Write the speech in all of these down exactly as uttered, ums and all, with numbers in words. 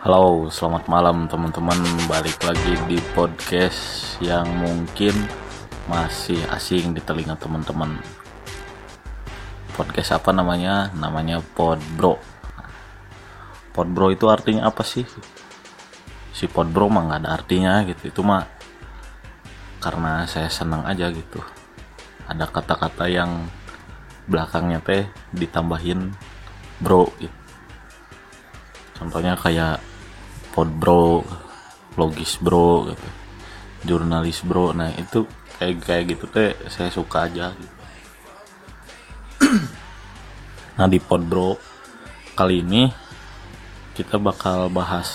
Halo, selamat malam teman-teman. Balik lagi di podcast yang mungkin masih asing di telinga teman-teman. Podcast apa namanya? Namanya Podbro. Podbro itu artinya apa sih? Si Podbro mah gak ada artinya gitu. Itu mah karena saya senang aja gitu. Ada kata-kata yang belakangnya teh ditambahin bro gitu. Contohnya kayak pod bro, logis bro gitu, jurnalis bro. Nah itu kayak kayak gitu teh saya suka aja gitu. Nah di pod bro kali ini kita bakal bahas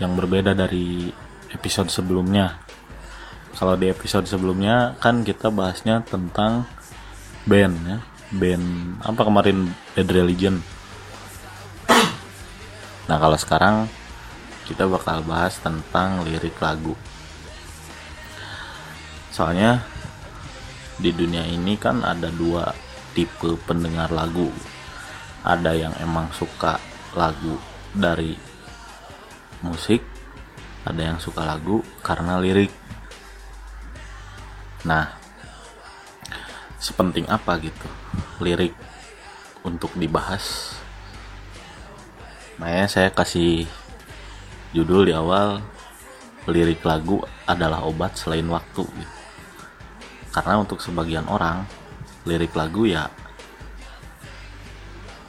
yang berbeda dari episode sebelumnya. Kalau di episode sebelumnya kan kita bahasnya tentang band ya, band apa kemarin, Bad Religion. Nah kalau sekarang kita bakal bahas tentang lirik lagu. Soalnya di dunia ini kan ada dua tipe pendengar lagu. Ada yang emang suka lagu dari musik, ada yang suka lagu karena lirik. Nah, sepenting apa gitu lirik untuk dibahas? Makanya saya kasih judul di awal, lirik lagu adalah obat selain waktu. Karena untuk sebagian orang, lirik lagu ya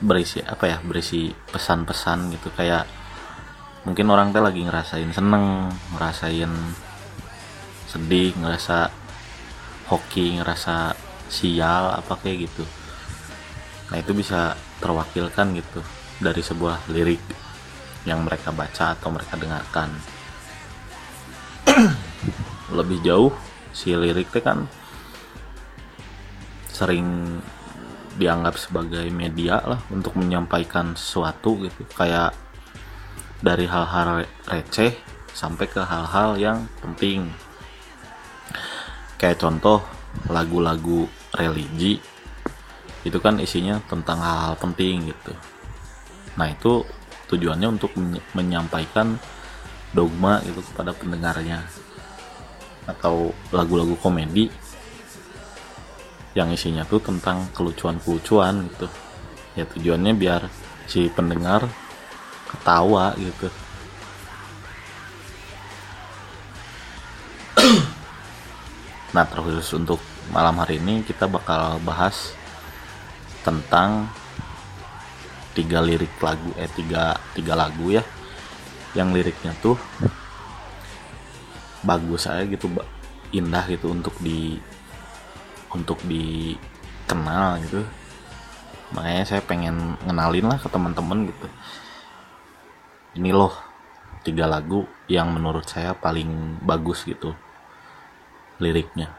berisi apa ya, berisi pesan-pesan gitu. Kayak mungkin orang teh lagi ngerasain seneng, ngerasain sedih, ngerasa hoki, ngerasa sial, apa kayak gitu. Nah itu bisa terwakilkan gitu dari sebuah lirik yang mereka baca atau mereka dengarkan. Lebih jauh, si liriknya kan sering dianggap sebagai media lah untuk menyampaikan sesuatu gitu, kayak dari hal-hal receh sampai ke hal-hal yang penting. Kayak contoh lagu-lagu religi itu kan isinya tentang hal-hal penting gitu. Nah itu tujuannya untuk menyampaikan dogma gitu kepada pendengarnya. Atau lagu-lagu komedi yang isinya tuh tentang kelucuan-kelucuan gitu. Ya tujuannya biar si pendengar ketawa gitu. Nah terkhusus untuk malam hari ini kita bakal bahas tentang tiga lirik lagu, eh tiga, tiga lagu ya, yang liriknya tuh bagus aja gitu, indah gitu untuk di untuk dikenal gitu. Makanya saya pengen ngenalin lah ke teman-teman gitu. Ini loh tiga lagu yang menurut saya paling bagus gitu liriknya.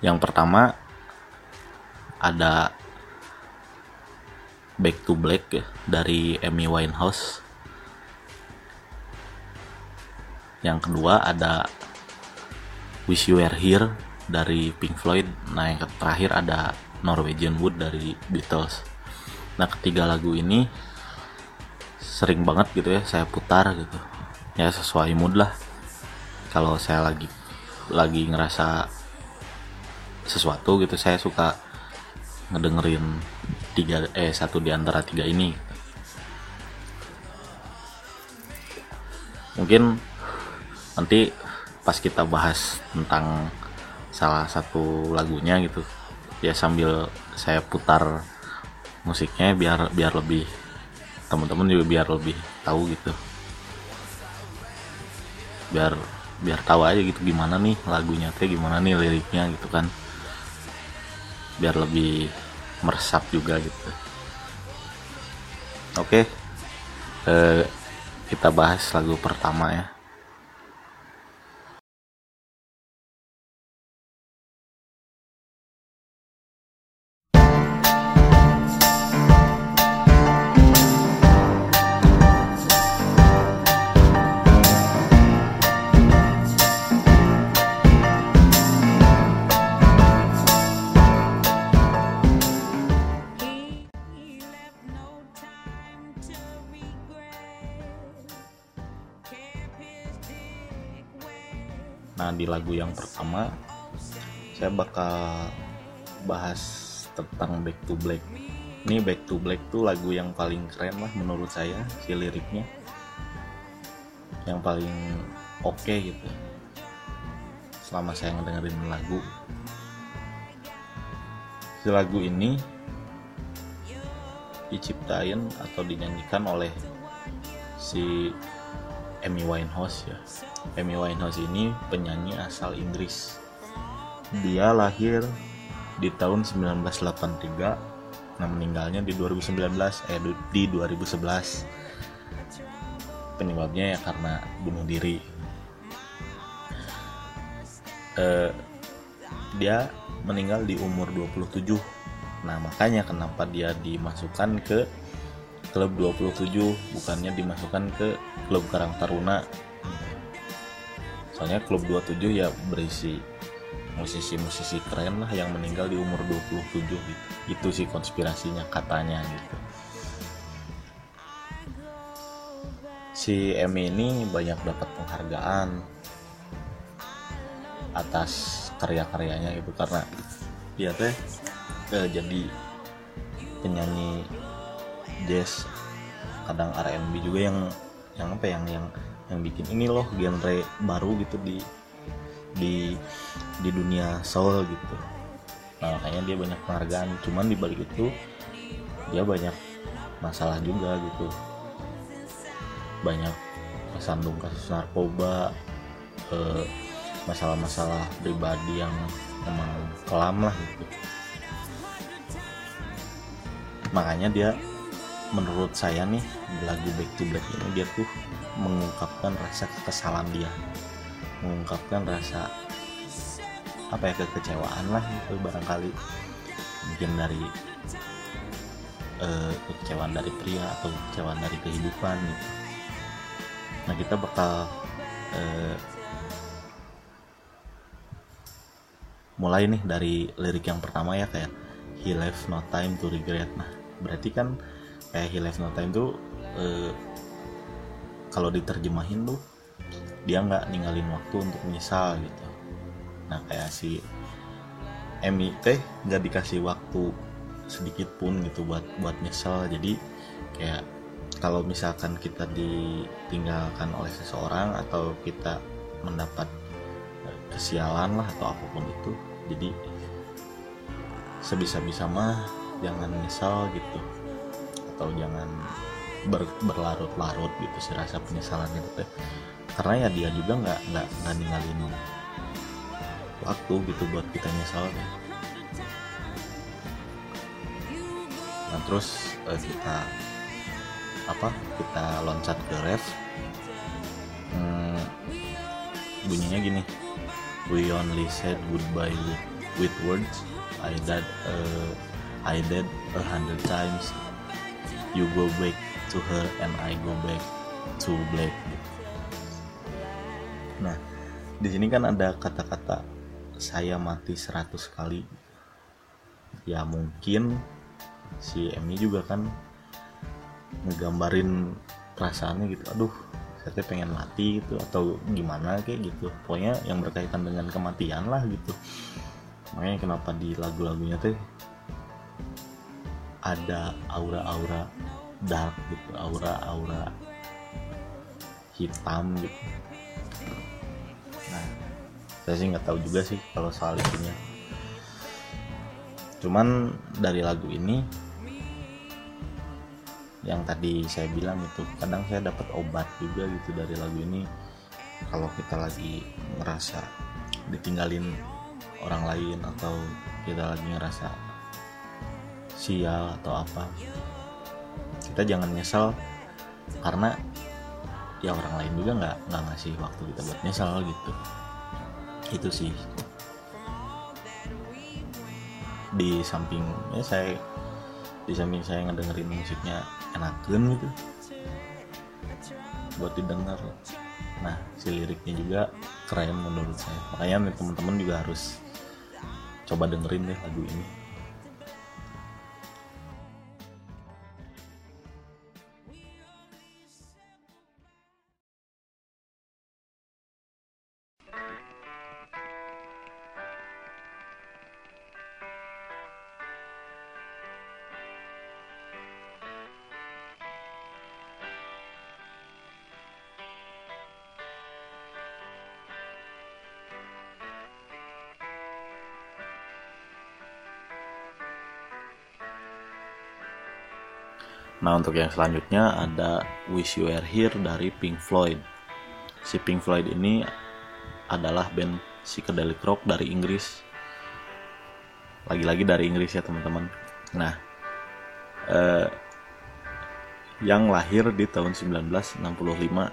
Yang pertama ada Back to Black ya, dari Amy Winehouse. Yang kedua ada Wish You Were Here dari Pink Floyd. Nah yang terakhir ada Norwegian Wood dari Beatles. Nah ketiga lagu ini sering banget gitu ya saya putar gitu. Ya sesuai mood lah. Kalau saya lagi lagi ngerasa sesuatu gitu, saya suka ngedengerin tiga eh satu di antara tiga ini. Mungkin nanti pas kita bahas tentang salah satu lagunya gitu ya, sambil saya putar musiknya biar biar lebih, teman-teman juga biar lebih tahu gitu, biar biar tahu aja gitu gimana nih lagunya teh, gimana nih liriknya gitu kan, biar lebih meresap juga gitu. Oke, eh, kita bahas lagu pertama ya. Nah, di lagu yang pertama saya bakal bahas tentang Back to Black. Ini Back to Black tuh lagu yang paling keren lah menurut saya, si liriknya yang paling oke okay gitu selama saya ngedengerin lagu. Si lagu ini diciptain atau dinyanyikan oleh si Amy Winehouse ya. Amy Winehouse ini penyanyi asal Inggris. Dia lahir di tahun sembilan belas delapan puluh tiga, nah meninggalnya di dua ribu sembilan belas eh di dua ribu sebelas. Penyebabnya ya karena bunuh diri. Eh, dia meninggal di umur dua puluh tujuh. Nah, makanya kenapa dia dimasukkan ke klub dua puluh tujuh, bukannya dimasukkan ke klub Karang Taruna. Soalnya klub dua puluh tujuh ya berisi musisi-musisi keren lah yang meninggal di umur dua puluh tujuh gitu. Itu sih konspirasinya katanya gitu. Si Amy ini banyak dapat penghargaan atas karya-karyanya gitu, karena dia teh eh, jadi penyanyi jazz, kadang R and B juga, yang yang apa yang yang yang bikin ini loh genre baru gitu di di di dunia soul gitu. Nah, makanya dia banyak penghargaan. Cuman di balik itu dia banyak masalah juga gitu, banyak kesandung kasus narkoba, eh, masalah-masalah pribadi yang memang kelam lah gitu. Makanya dia, menurut saya nih, lagu Back to Black ini dia tuh mengungkapkan rasa kekesalan dia, mengungkapkan rasa apa ya, kekecewaan lah gitu, barangkali mungkin dari eh, kekecewaan dari pria atau kekecewaan dari kehidupan gitu. Nah, kita bakal eh, mulai nih dari lirik yang pertama ya, kayak He left no time to regret. Nah, berarti kan kayak He left no time tuh eh, kalau diterjemahin tuh dia nggak ninggalin waktu untuk menyesal gitu. Nah, kayak si Amy teh nggak dikasih waktu sedikit pun gitu buat buat nyesal. Jadi kayak kalau misalkan kita ditinggalkan oleh seseorang atau kita mendapat kesialan lah atau apapun itu, jadi sebisa-bisa mah jangan nyesal gitu, atau jangan ber, berlarut-larut gitu si rasa penyesalan gitu teh, karena ya dia juga nggak nggak nggak ninggalin waktu gitu buat kita nyesal ya. Nah, terus eh, kita apa kita loncat ke ref, hmm, bunyinya gini, we only said goodbye with words, I died uh, I died a hundred times. You go back to her and I go back to black. Nah, di sini kan ada kata-kata saya mati seratus kali. Ya mungkin si Amy juga kan ngegambarin perasaannya gitu. Aduh, saya pengen mati gitu atau gimana kayak gitu. Pokoknya yang berkaitan dengan kematian lah gitu. Makanya kenapa di lagu-lagunya teh ada aura-aura dark gitu, aura-aura hitam gitu. Nah, saya sih nggak tahu juga sih kalau soal itunya. Cuman dari lagu ini, yang tadi saya bilang itu, kadang saya dapat obat juga gitu dari lagu ini. Kalau kita lagi ngerasa ditinggalin orang lain atau kita lagi ngerasa sial atau apa, kita jangan nyesel, karena ya orang lain juga nggak nggak ngasih waktu kita buat nyesel gitu. Itu sih. Di samping ya saya di samping saya ngedengerin musiknya enakeun gitu buat didengar. Nah, si liriknya juga keren menurut saya. Makanya nih, teman-teman juga harus coba dengerin deh lagu ini. Nah, untuk yang selanjutnya ada Wish You Were Here dari Pink Floyd. Si Pink Floyd ini adalah band psychedelic rock dari Inggris. Lagi-lagi dari Inggris ya teman-teman. Nah, eh, yang lahir di tahun sembilan belas enam puluh lima.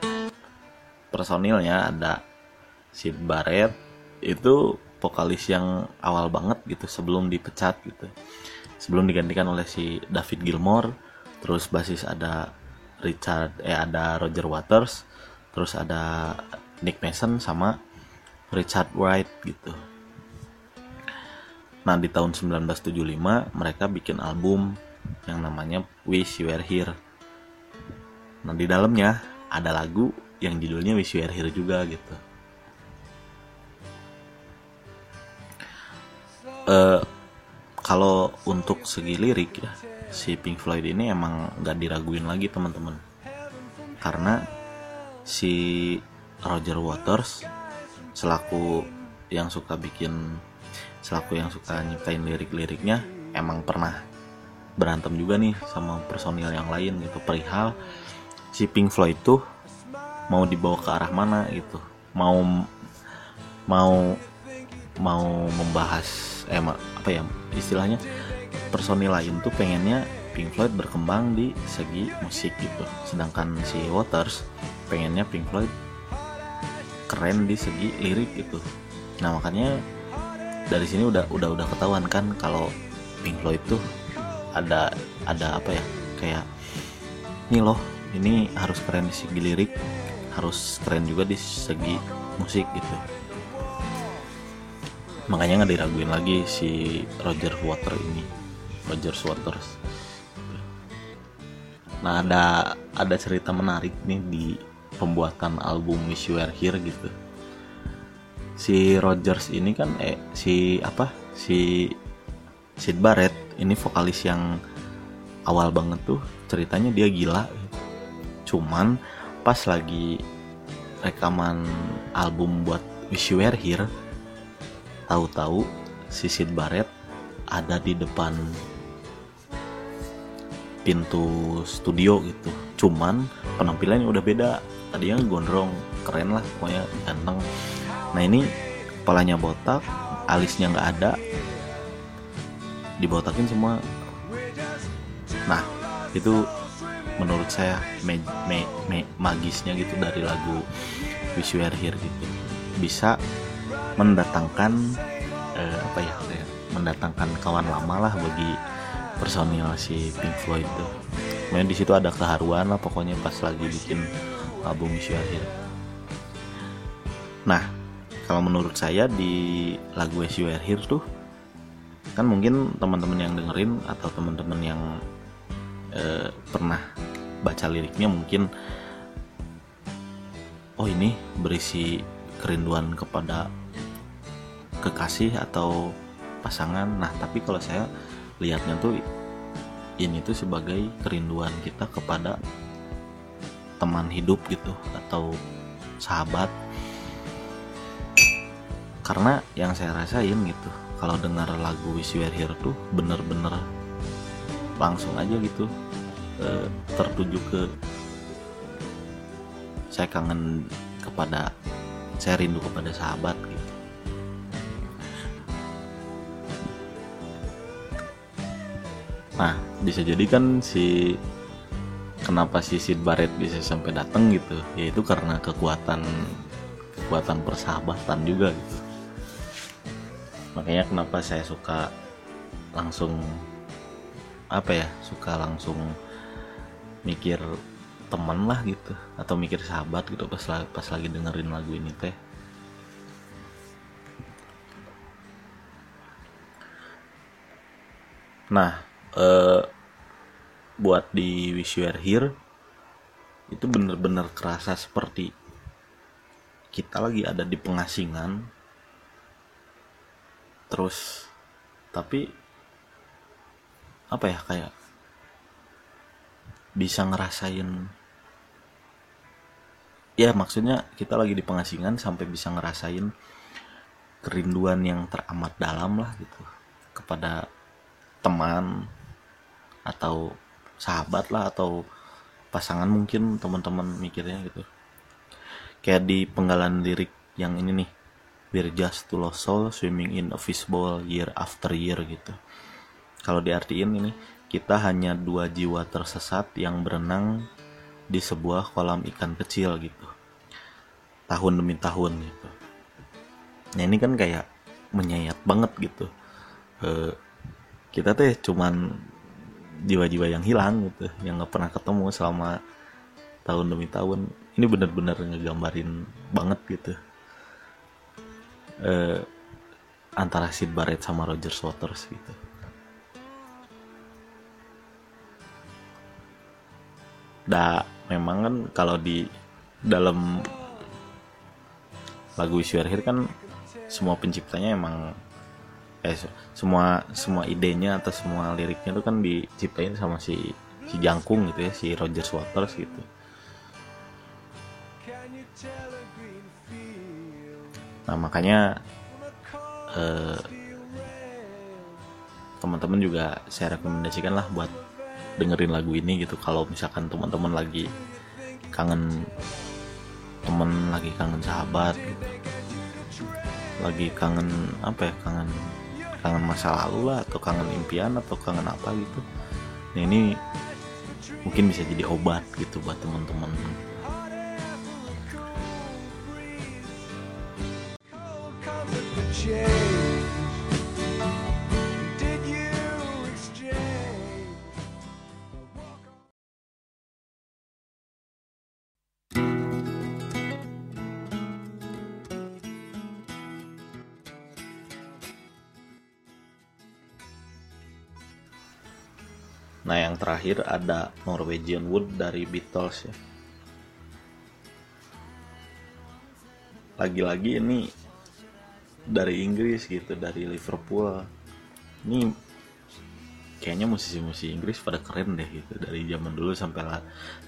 Personilnya ada Syd Barrett, itu vokalis yang awal banget gitu sebelum dipecat gitu. Sebelum digantikan oleh si David Gilmour. Terus basis ada Richard, eh ada Roger Waters, terus ada Nick Mason sama Richard Wright gitu. Nah, di tahun sembilan belas tujuh puluh lima mereka bikin album yang namanya Wish You Were Here. Nah, di dalamnya ada lagu yang judulnya Wish You Were Here juga gitu. Uh, kalau untuk segi lirik ya, si Pink Floyd ini emang gak diraguin lagi teman-teman, karena si Roger Waters selaku yang suka bikin selaku yang suka nyiptain lirik-liriknya emang pernah berantem juga nih sama personil yang lain gitu, perihal si Pink Floyd tuh mau dibawa ke arah mana gitu, mau mau mau membahas eh apa ya istilahnya, personil lain tuh pengennya Pink Floyd berkembang di segi musik gitu, sedangkan si Waters pengennya Pink Floyd keren di segi lirik gitu. Nah, makanya dari sini udah udah udah ketahuan kan kalau Pink Floyd tuh ada ada apa ya, kayak ini loh, ini harus keren di segi lirik, harus keren juga di segi musik gitu. Makanya nggak diraguin lagi si Roger Waters ini. Roger Waters. Nah, ada ada cerita menarik nih di pembuatan album Wish You Were Here gitu. Si Rogers ini kan eh si apa? Si Syd Barrett ini vokalis yang awal banget tuh, ceritanya dia gila. Cuman pas lagi rekaman album buat Wish You Were Here, tahu-tahu si Syd Barrett ada di depan pintu studio gitu, cuman penampilannya udah beda, tadinya gondrong, keren lah pokoknya, ganteng. Nah, ini kepalanya botak, alisnya nggak ada, dibotakin semua. Nah, itu menurut saya me- me- me- magisnya gitu dari lagu Wish You Were Here gitu, bisa mendatangkan eh, apa ya mendatangkan kawan lama lah bagi personil si Pink Floyd tuh. Kemudian di situ ada keharuan lah pokoknya pas lagi bikin album Wish You Were Here. Nah, kalau menurut saya di lagu Wish You Were Here tuh kan mungkin teman-teman yang dengerin atau teman-teman yang eh, pernah baca liriknya mungkin oh ini berisi kerinduan kepada kekasih atau pasangan. Nah, tapi kalau saya lihatnya tuh ini tuh sebagai kerinduan kita kepada teman hidup gitu atau sahabat, karena yang saya rasain gitu kalau dengar lagu Wish You Were Here tuh bener-bener langsung aja gitu eh, tertuju ke saya kangen kepada saya rindu kepada sahabat gitu. Nah, bisa jadi kan si kenapa si Syd Barrett bisa sampai datang gitu, yaitu karena kekuatan kekuatan persahabatan juga gitu. Makanya kenapa saya suka langsung apa ya, suka langsung mikir teman lah gitu atau mikir sahabat gitu pas pas lagi dengerin lagu ini teh. Nah, Uh, buat di Wish You Were Here itu benar-benar kerasa seperti kita lagi ada di pengasingan, terus tapi apa ya, kayak bisa ngerasain ya, maksudnya kita lagi di pengasingan sampai bisa ngerasain kerinduan yang teramat dalam lah gitu kepada teman atau sahabat lah atau pasangan, mungkin teman-teman mikirnya gitu. Kayak di penggalan lirik yang ini nih, we're just two lost souls swimming in a fishbowl year after year gitu. Kalau diartiin ini, kita hanya dua jiwa tersesat yang berenang di sebuah kolam ikan kecil gitu, tahun demi tahun gitu. Nah ini kan kayak menyayat banget gitu. E, kita teh cuman jiwa-jiwa yang hilang gitu, yang nggak pernah ketemu selama tahun demi tahun. Ini benar-benar ngegambarin banget gitu e, antara Syd Barrett sama Roger Waters gitu. Nah, memang kan kalau di dalam lagu Wish You Were Here kan semua penciptanya emang eh semua semua idenya atau semua liriknya itu kan diciptain sama si si Jangkung gitu ya, si Roger Waters gitu. Nah, makanya eh, teman-teman juga saya rekomendasikan lah buat dengerin lagu ini gitu. Kalau misalkan teman-teman lagi kangen teman, lagi kangen sahabat gitu, lagi kangen apa ya, kangen kangen masa lalu lah, atau kangen impian, atau kangen apa gitu. Nah ini mungkin bisa jadi obat gitu buat teman-teman. Nah yang terakhir ada Norwegian Wood dari Beatles ya. Lagi-lagi ini dari Inggris gitu, dari Liverpool. Ini kayaknya musisi-musisi Inggris pada keren deh gitu, dari zaman dulu sampai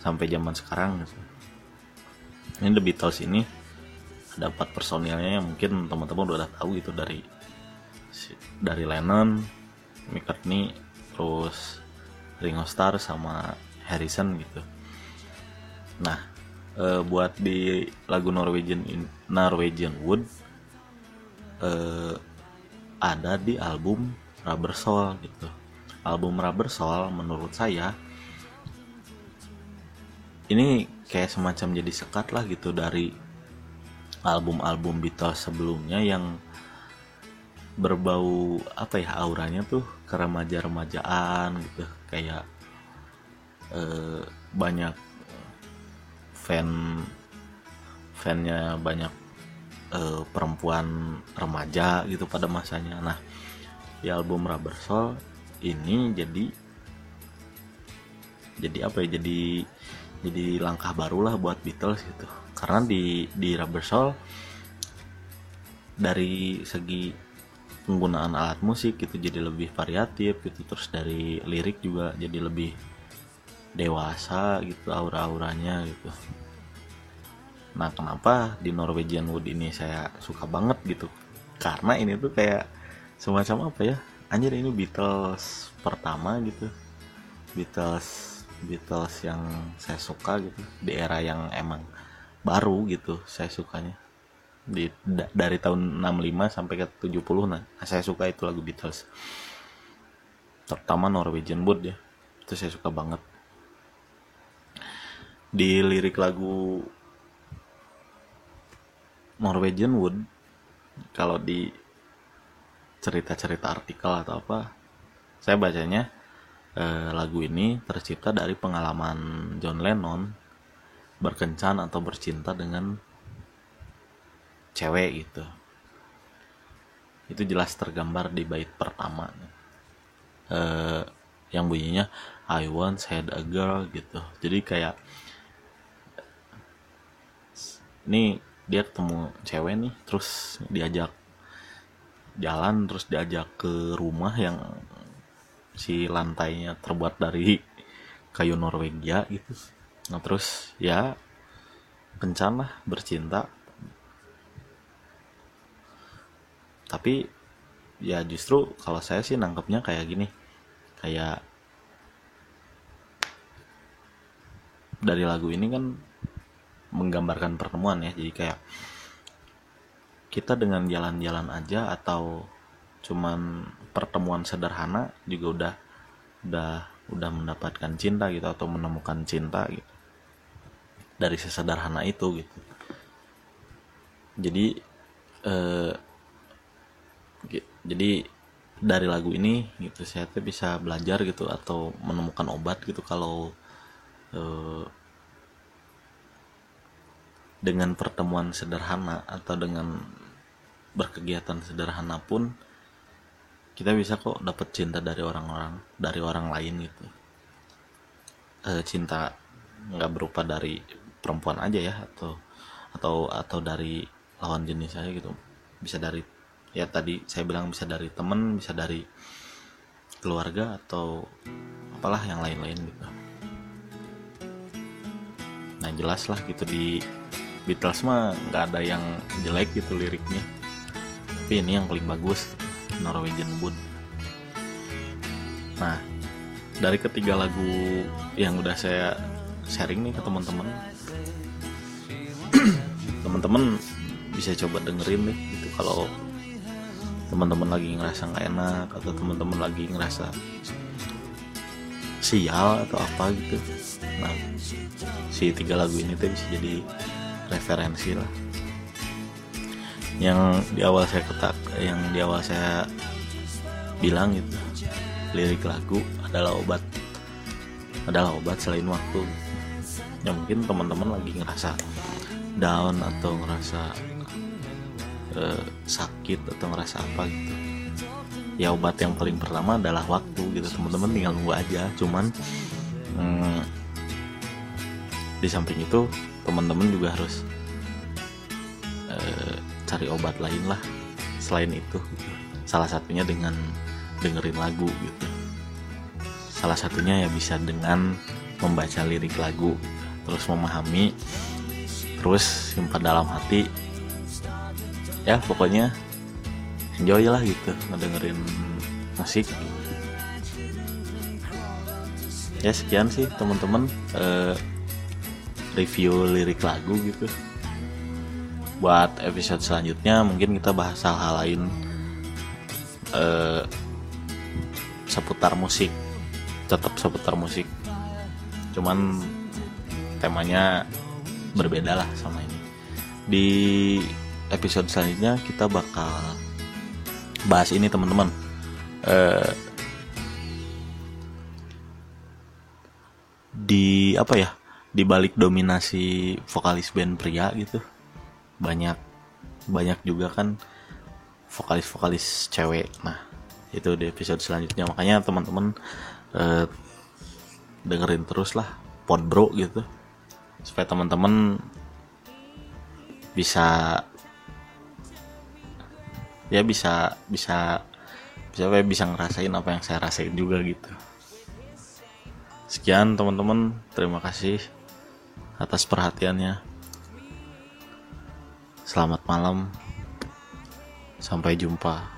sampai zaman sekarang gitu. Ini The Beatles ini ada empat personilnya yang mungkin teman-teman udah tahu gitu, dari dari Lennon, McCartney, terus Ringo Starr sama Harrison gitu. Nah, e, buat di lagu Norwegian Norwegian Wood e, ada di album Rubber Soul gitu. Album Rubber Soul menurut saya ini kayak semacam jadi sekat lah gitu dari album-album Beatles sebelumnya yang berbau apa ya, auranya tuh keremaja-remajaan gitu, kayak eh, banyak fan fannya banyak eh, perempuan remaja gitu pada masanya. Nah di album Rubber Soul ini jadi jadi apa ya, jadi jadi langkah barulah buat Beatles gitu, karena di di Rubber Soul dari segi penggunaan alat musik itu jadi lebih variatif gitu, terus dari lirik juga jadi lebih dewasa gitu aura-auranya gitu. Nah kenapa di Norwegian Wood ini saya suka banget gitu, karena ini tuh kayak semacam apa ya, anjir ini Beatles pertama gitu, Beatles Beatles yang saya suka gitu di era yang emang baru gitu. Saya sukanya Di, da, dari tahun enam puluh lima sampai ke tujuh puluh. Nah saya suka itu lagu Beatles, terutama Norwegian Wood ya, itu saya suka banget. Di lirik lagu Norwegian Wood, kalau di cerita-cerita artikel atau apa saya bacanya eh, lagu ini tercipta dari pengalaman John Lennon berkencan atau bercinta dengan cewek gitu. Itu jelas tergambar di bait pertama eh, yang bunyinya I once had a girl gitu. Jadi kayak ini dia ketemu cewek nih, terus diajak jalan, terus diajak ke rumah yang si lantainya terbuat dari kayu Norwegia gitu. Nah terus ya kencan lah, bercinta. Tapi ya justru kalau saya sih nangkepnya kayak gini, kayak dari lagu ini kan menggambarkan pertemuan ya. Jadi kayak kita dengan jalan-jalan aja atau cuman pertemuan sederhana juga udah udah udah mendapatkan cinta gitu, atau menemukan cinta gitu. Dari sesederhana itu gitu. Jadi eh, jadi dari lagu ini gitu saya tuh bisa belajar gitu atau menemukan obat gitu kalau eh, dengan pertemuan sederhana atau dengan berkegiatan sederhana pun kita bisa kok dapat cinta dari orang-orang, dari orang lain gitu. Eh, cinta nggak berupa dari perempuan aja ya, atau atau atau dari lawan jenis aja gitu. Bisa dari, ya tadi saya bilang, bisa dari teman, bisa dari keluarga, atau apalah yang lain-lain gitu. Nah jelas lah gitu di Beatles mah nggak ada yang jelek gitu liriknya, tapi ini yang paling bagus, Norwegian Wood. Nah dari ketiga lagu yang udah saya sharing nih ke teman-teman, teman-teman bisa coba dengerin deh gitu kalau teman-teman lagi ngerasa nggak enak atau teman-teman lagi ngerasa sial atau apa gitu. Nah si tiga lagu ini tuh bisa jadi referensi lah. Yang di awal saya ketak, yang di awal saya bilang gitu, lirik lagu adalah obat, adalah obat selain waktu. Ya mungkin teman-teman lagi ngerasa down atau ngerasa eh, sakit atau ngerasa apa gitu. Ya obat yang paling pertama adalah waktu gitu. Teman-teman tinggal nunggu aja. Cuman hmm, di samping itu teman-teman juga harus eh, cari obat lain lah selain itu gitu. Salah satunya dengan dengerin lagu gitu, salah satunya ya bisa dengan membaca lirik lagu gitu. Terus memahami, terus simpan dalam hati, ya pokoknya enjoy lah gitu ngedengerin musik gitu. Ya sekian sih teman-teman eh, review lirik lagu gitu. Buat episode selanjutnya mungkin kita bahas hal-hal lain eh, seputar musik, tetap seputar musik, cuman temanya berbeda lah sama ini. Di episode selanjutnya kita bakal bahas ini teman-teman, eh, di apa ya, di balik dominasi vokalis band pria gitu, banyak banyak juga kan vokalis-vokalis cewek. Nah itu di episode selanjutnya, makanya teman-teman eh, dengerin terus lah Podbro gitu, supaya teman-teman bisa ya bisa bisa bisa bisa ngerasain apa yang saya rasain juga gitu. Sekian teman-teman, terima kasih atas perhatiannya. Selamat malam. Sampai jumpa.